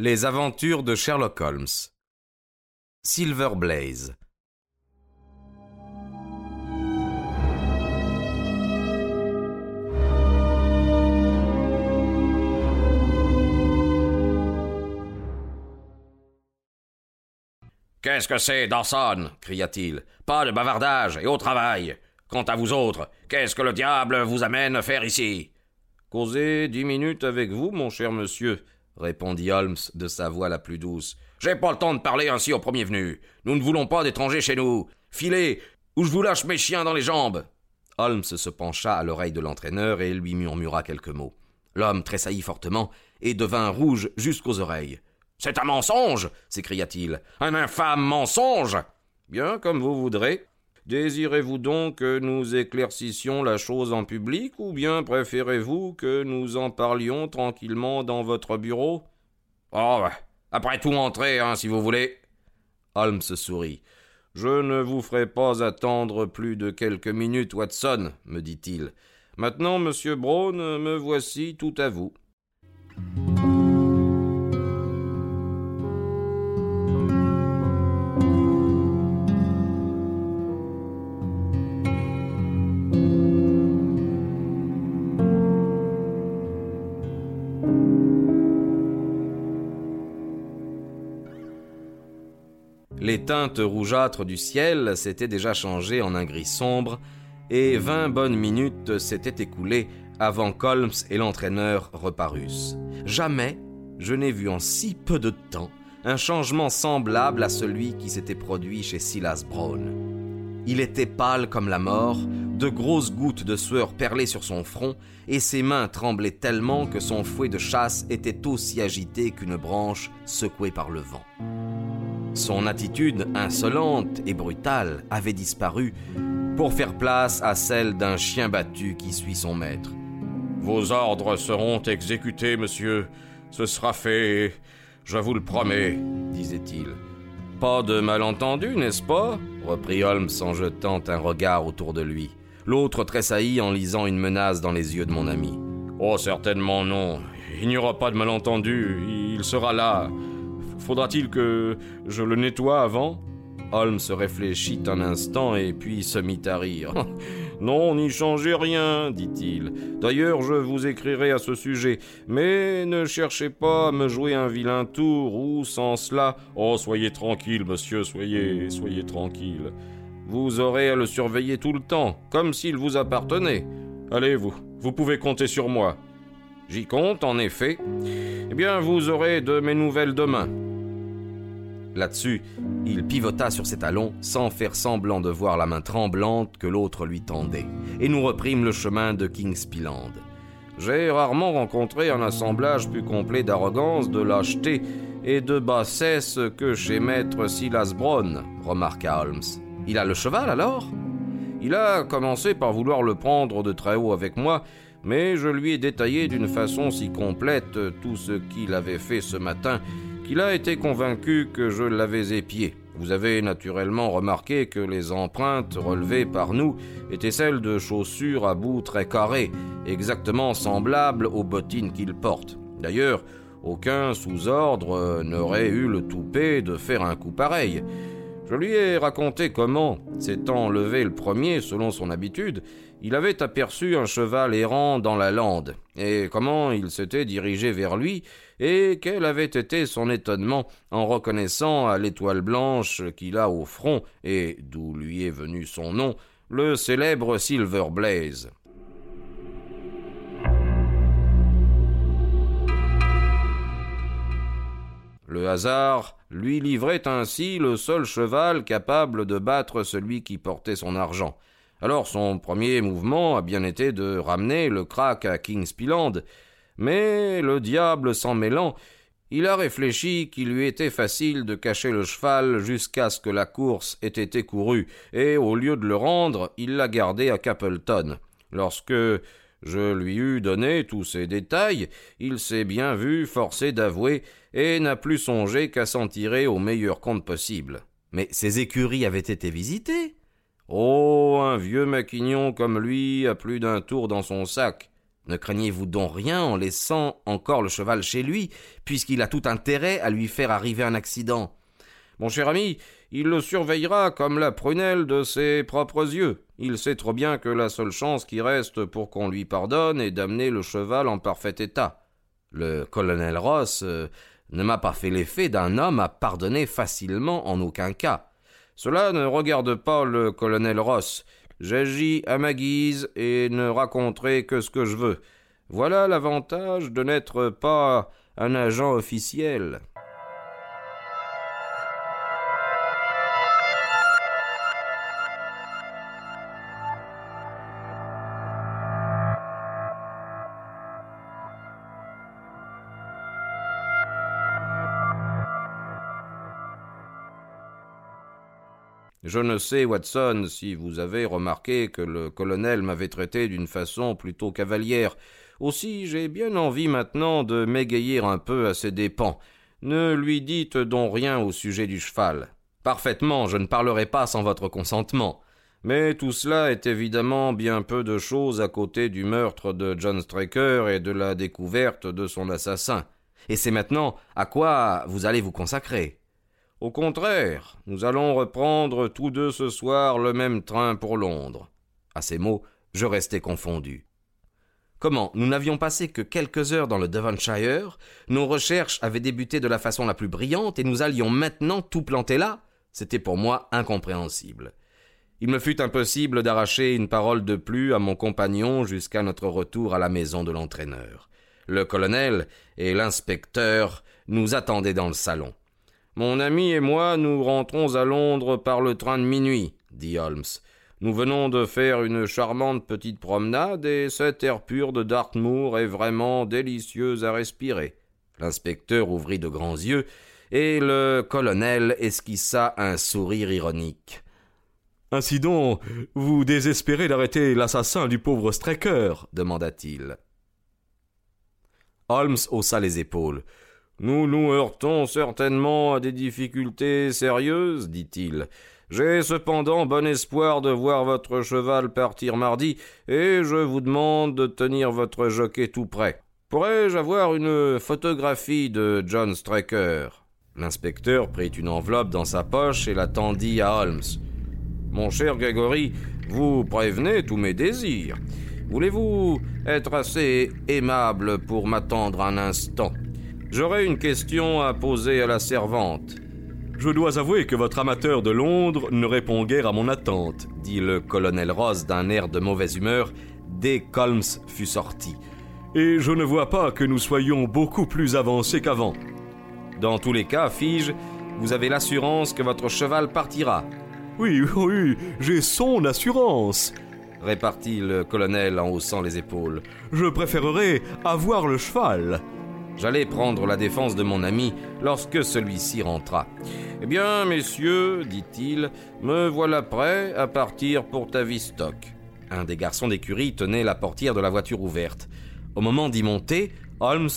Les aventures de Sherlock Holmes. Silver Blaze. « Qu'est-ce que c'est, Dawson » cria-t-il. « Pas de bavardage et au travail. Quant à vous autres, qu'est-ce que le diable vous amène faire ici ?»« Causer 10 minutes avec vous, mon cher monsieur » répondit Holmes de sa voix la plus douce. « J'ai pas le temps de parler ainsi au premier venu. Nous ne voulons pas d'étrangers chez nous. Filez, ou je vous lâche mes chiens dans les jambes !» Holmes se pencha à l'oreille de l'entraîneur et lui murmura quelques mots. L'homme tressaillit fortement et devint rouge jusqu'aux oreilles. « C'est un mensonge » s'écria-t-il. « Un infâme mensonge !»« Bien, comme vous voudrez. Désirez-vous donc que nous éclaircissions la chose en public, ou bien préférez-vous que nous en parlions tranquillement dans votre bureau ?»« Oh, après tout, entrez, hein, si vous voulez. » Holmes sourit. « Je ne vous ferai pas attendre plus de quelques minutes, Watson, » me dit-il. « Maintenant, monsieur Brown, me voici tout à vous. » Les teintes rougeâtres du ciel s'étaient déjà changées en un gris sombre, et 20 bonnes minutes s'étaient écoulées avant qu'Holmes et l'entraîneur reparussent. Jamais je n'ai vu en si peu de temps un changement semblable à celui qui s'était produit chez Silas Brown. Il était pâle comme la mort, de grosses gouttes de sueur perlaient sur son front, et ses mains tremblaient tellement que son fouet de chasse était aussi agité qu'une branche secouée par le vent. Son attitude insolente et brutale avait disparu pour faire place à celle d'un chien battu qui suit son maître. « Vos ordres seront exécutés, monsieur. Ce sera fait, je vous le promets, » disait-il. « Pas de malentendu, n'est-ce pas ?» reprit Holmes en jetant un regard autour de lui. L'autre tressaillit en lisant une menace dans les yeux de mon ami. « Oh, certainement non. Il n'y aura pas de malentendu. Il sera là. » « Faudra-t-il que je le nettoie avant ?» Holmes réfléchit un instant et puis se mit à rire. « Non, n'y changez rien, » dit-il. « D'ailleurs, je vous écrirai à ce sujet. Mais ne cherchez pas à me jouer un vilain tour ou sans cela... »« Oh, soyez tranquille, monsieur, soyez tranquille. Vous aurez à le surveiller tout le temps, comme s'il vous appartenait. Allez, vous pouvez compter sur moi. » « J'y compte, en effet. Eh bien, vous aurez de mes nouvelles demain. » Là-dessus, il pivota sur ses talons sans faire semblant de voir la main tremblante que l'autre lui tendait, et nous reprîmes le chemin de King's Pyland. J'ai rarement rencontré un assemblage plus complet d'arrogance, de lâcheté et de bassesse que chez Maître Silas Brown, remarqua Holmes. « Il a le cheval, alors ? » Il a commencé par vouloir le prendre de très haut avec moi, mais je lui ai détaillé d'une façon si complète tout ce qu'il avait fait ce matin qu'il a été convaincu que je l'avais épié. Vous avez naturellement remarqué que les empreintes relevées par nous étaient celles de chaussures à bout très carré, exactement semblables aux bottines qu'il porte. D'ailleurs, aucun sous-ordre n'aurait eu le toupet de faire un coup pareil. Je lui ai raconté comment, s'étant levé le premier selon son habitude, il avait aperçu un cheval errant dans la lande, et comment il s'était dirigé vers lui, et quel avait été son étonnement en reconnaissant à l'étoile blanche qu'il a au front, et d'où lui est venu son nom, le célèbre Silver Blaze. Le hasard lui livrait ainsi le seul cheval capable de battre celui qui portait son argent. Alors son premier mouvement a bien été de ramener le crack à King's Pyland, mais le diable s'en mêlant, il a réfléchi qu'il lui était facile de cacher le cheval jusqu'à ce que la course ait été courue, et au lieu de le rendre, il l'a gardé à Capleton. Lorsque je lui eus donné tous ces détails, il s'est bien vu forcé d'avouer et n'a plus songé qu'à s'en tirer au meilleur compte possible. Mais ses écuries avaient été visitées. Oh, un vieux maquignon comme lui a plus d'un tour dans son sac. Ne craignez-vous donc rien en laissant encore le cheval chez lui, puisqu'il a tout intérêt à lui faire arriver un accident. Mon cher ami, il le surveillera comme la prunelle de ses propres yeux. Il sait trop bien que la seule chance qui reste pour qu'on lui pardonne est d'amener le cheval en parfait état. Le colonel Ross ne m'a pas fait l'effet d'un homme à pardonner facilement en aucun cas. Cela ne regarde pas le colonel Ross. J'agis à ma guise et ne raconterai que ce que je veux. Voilà l'avantage de n'être pas un agent officiel. Je ne sais, Watson, si vous avez remarqué que le colonel m'avait traité d'une façon plutôt cavalière. Aussi, j'ai bien envie maintenant de m'égayer un peu à ses dépens. Ne lui dites donc rien au sujet du cheval. Parfaitement, je ne parlerai pas sans votre consentement. Mais tout cela est évidemment bien peu de choses à côté du meurtre de John Straker et de la découverte de son assassin. Et c'est maintenant à quoi vous allez vous consacrer. Au contraire, nous allons reprendre tous deux ce soir le même train pour Londres. À ces mots, je restais confondu. Comment, nous n'avions passé que quelques heures dans le Devonshire, nos recherches avaient débuté de la façon la plus brillante et nous allions maintenant tout planter là? C'était pour moi incompréhensible. Il me fut impossible d'arracher une parole de plus à mon compagnon jusqu'à notre retour à la maison de l'entraîneur. Le colonel et l'inspecteur nous attendaient dans le salon. « Mon ami et moi, nous rentrons à Londres par le train de minuit, » dit Holmes. « Nous venons de faire une charmante petite promenade et cet air pur de Dartmoor est vraiment délicieux à respirer. » L'inspecteur ouvrit de grands yeux et le colonel esquissa un sourire ironique. « Ainsi donc, vous désespérez d'arrêter l'assassin du pauvre Straker ?» demanda-t-il. Holmes haussa les épaules. « Nous nous heurtons certainement à des difficultés sérieuses, dit-il. J'ai cependant bon espoir de voir votre cheval partir mardi, et je vous demande de tenir votre jockey tout prêt. Pourrais-je avoir une photographie de John Straker ?» L'inspecteur prit une enveloppe dans sa poche et la tendit à Holmes. « Mon cher Gregory, vous prévenez tous mes désirs. Voulez-vous être assez aimable pour m'attendre un instant ? « J'aurais une question à poser à la servante. »« Je dois avouer que votre amateur de Londres ne répond guère à mon attente, » dit le colonel Ross d'un air de mauvaise humeur dès qu'Holmes fut sorti. « Et je ne vois pas que nous soyons beaucoup plus avancés qu'avant. »« Dans tous les cas, fis-je, vous avez l'assurance que votre cheval partira. »« Oui, oui, j'ai son assurance. » répartit le colonel en haussant les épaules. « Je préférerais avoir le cheval. » J'allais prendre la défense de mon ami lorsque celui-ci rentra. « Eh bien, messieurs, dit-il, me voilà prêt à partir pour Tavistock. » Un des garçons d'écurie tenait la portière de la voiture ouverte. Au moment d'y monter, Holmes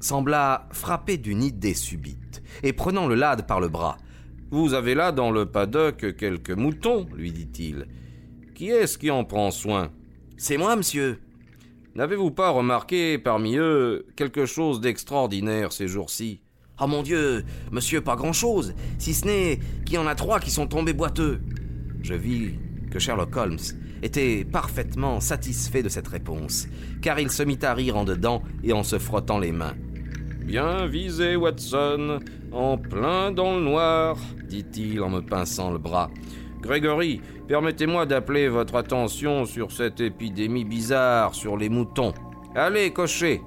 sembla frappé d'une idée subite et prenant le lad par le bras. « Vous avez là dans le paddock quelques moutons, lui dit-il. Qui est-ce qui en prend soin ?»« C'est moi, monsieur. » N'avez-vous pas remarqué parmi eux quelque chose d'extraordinaire ces jours-ci ? Ah mon Dieu, monsieur, pas grand-chose, si ce n'est qu'il y en a 3 qui sont tombés boiteux. Je vis que Sherlock Holmes était parfaitement satisfait de cette réponse, car il se mit à rire en dedans et en se frottant les mains. « Bien visé, Watson, en plein dans le noir, » dit-il en me pinçant le bras. « Gregory, permettez-moi d'appeler votre attention sur cette épidémie bizarre sur les moutons. Allez, cocher !»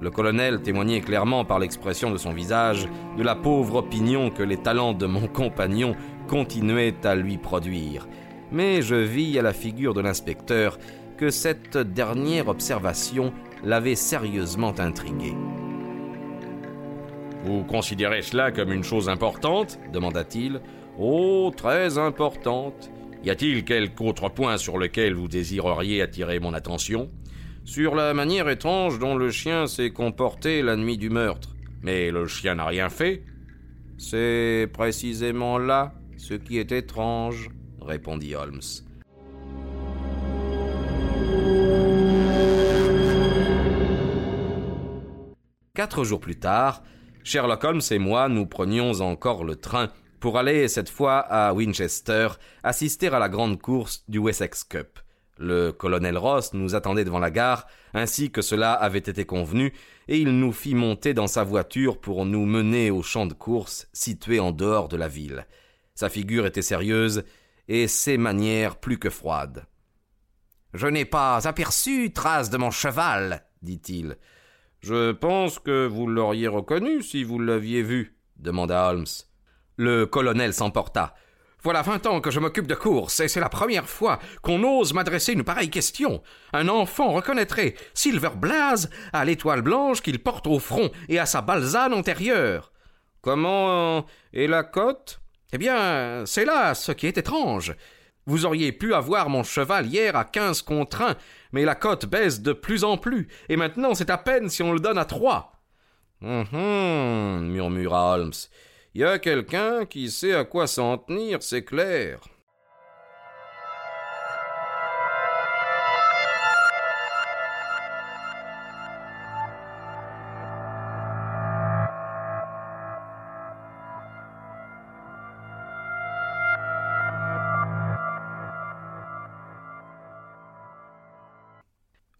Le colonel témoignait clairement par l'expression de son visage de la pauvre opinion que les talents de mon compagnon continuaient à lui produire. Mais je vis à la figure de l'inspecteur que cette dernière observation l'avait sérieusement intrigué. « Vous considérez cela comme une chose importante ?» demanda-t-il. « Oh, très importante. Y a-t-il quelque autre point sur lequel vous désireriez attirer mon attention ? » ?»« Sur la manière étrange dont le chien s'est comporté la nuit du meurtre. »« Mais le chien n'a rien fait. »« C'est précisément là ce qui est étrange, » répondit Holmes. 4 jours plus tard, Sherlock Holmes et moi nous prenions encore le train pour aller, cette fois, à Winchester, assister à la grande course du Wessex Cup. Le colonel Ross nous attendait devant la gare, ainsi que cela avait été convenu, et il nous fit monter dans sa voiture pour nous mener au champ de course situé en dehors de la ville. Sa figure était sérieuse et ses manières plus que froides. « Je n'ai pas aperçu trace de mon cheval, » dit-il. « Je pense que vous l'auriez reconnu si vous l'aviez vu, » demanda Holmes. Le colonel s'emporta. « Voilà 20 ans que je m'occupe de course, et c'est la première fois qu'on ose m'adresser une pareille question. Un enfant reconnaîtrait Silver Blaze à l'étoile blanche qu'il porte au front et à sa balzane antérieure. « Comment est la côte ?»« Eh bien, c'est là ce qui est étrange. Vous auriez pu avoir mon cheval hier à 15 contre 1, mais la côte baisse de plus en plus, et maintenant c'est à peine si on le donne à 3. « murmura Holmes. « Il y a quelqu'un qui sait à quoi s'en tenir, c'est clair. »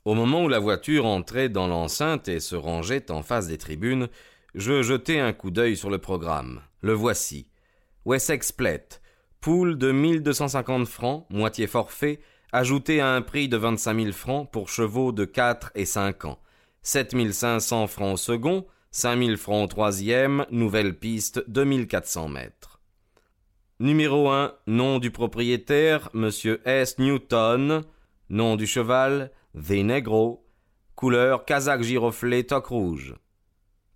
Au moment où la voiture entrait dans l'enceinte et se rangeait en face des tribunes, je jetai un coup d'œil sur le programme. Le voici. Wessex Plate, poule de 1250 francs, moitié forfait, ajouté à un prix de 25 000 francs pour chevaux de 4 et 5 ans. 7 500 francs au second, 5 000 francs au troisième, nouvelle piste, 2400 mètres. Numéro 1, nom du propriétaire, M. S. Newton. Nom du cheval, The Negro. Couleur, casaque giroflée, toque rouge.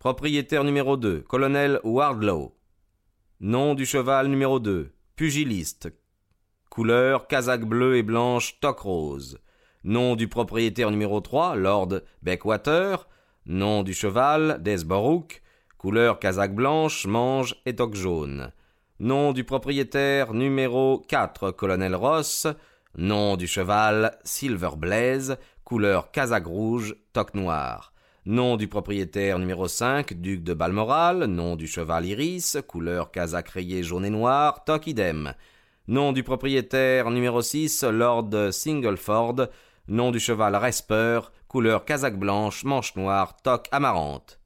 Propriétaire numéro 2, colonel Wardlow. Nom du cheval numéro 2, pugiliste. Couleur, casaque bleue et blanche, toque rose. Nom du propriétaire numéro 3, Lord Beckwater. Nom du cheval, Desborouk. Couleur, casaque blanche, manche et toque jaune. Nom du propriétaire numéro 4, colonel Ross. Nom du cheval, Silver Blaze. Couleur, casaque rouge, toque noire. Nom du propriétaire numéro 5, Duc de Balmoral. Nom du cheval Iris, couleur casaque rayée jaune et noir, toque idem. Nom du propriétaire numéro 6, Lord Singleford. Nom du cheval Resper, couleur casaque blanche, manche noire, toque amarante.